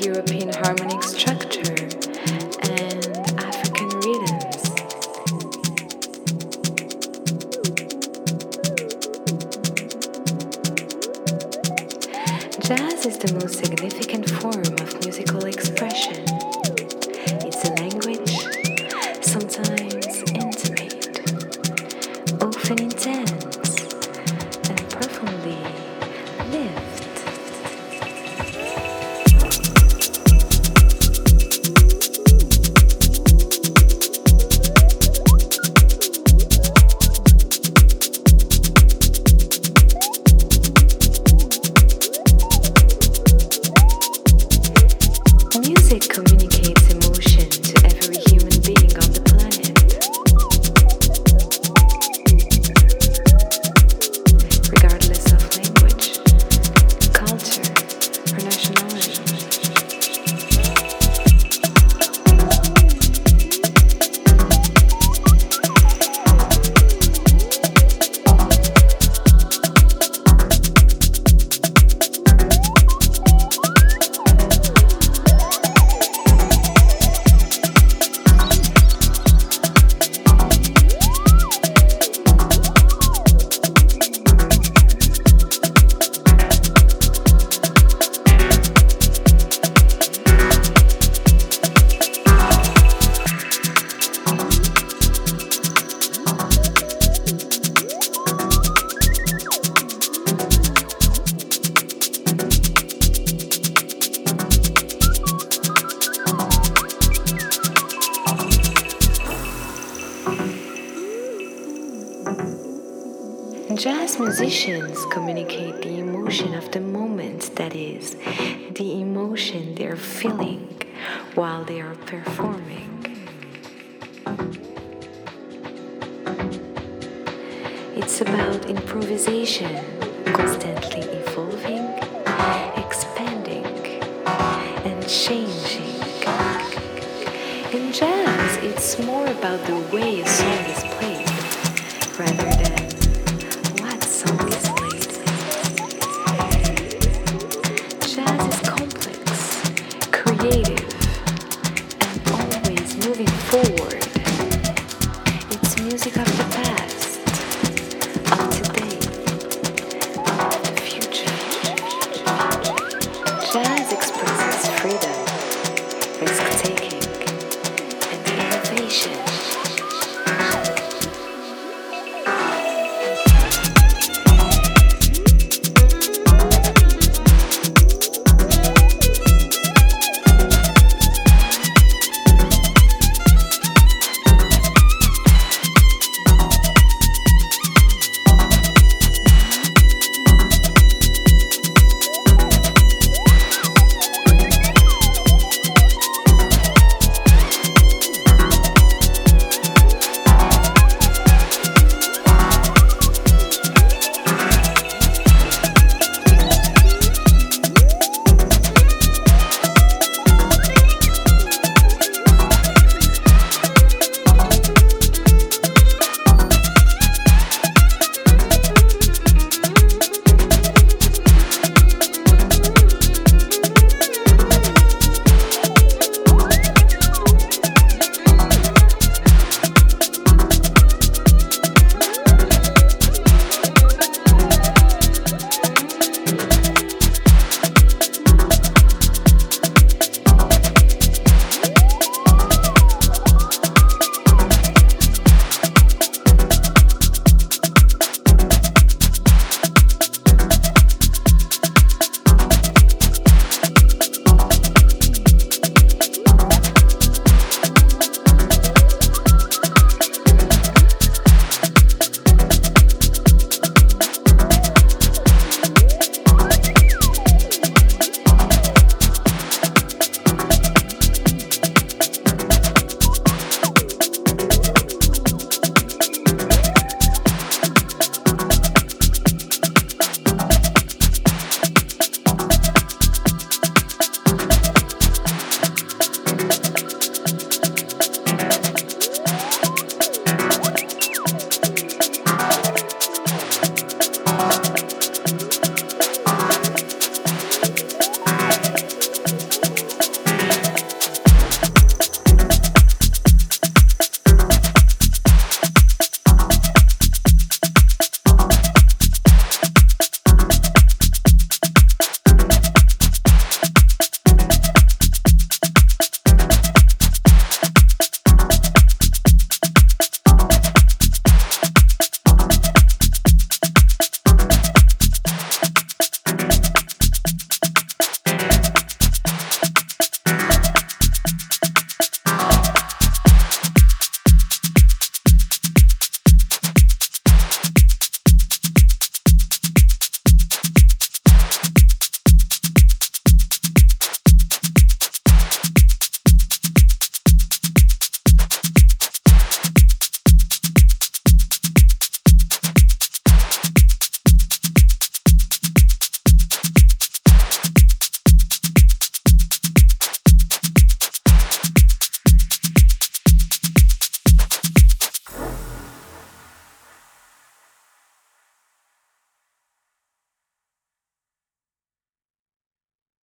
European harmonic structure and African rhythms. Jazz is the most significant form of musical expression. It's a language, sometimes intimate, often intense, and profoundly lived. Jazz musicians communicate the emotion of the moment, that is, the emotion they are feeling while they are performing. It's about improvisation, constantly evolving, expanding, and changing. In jazz, it's more about the way a song is played rather than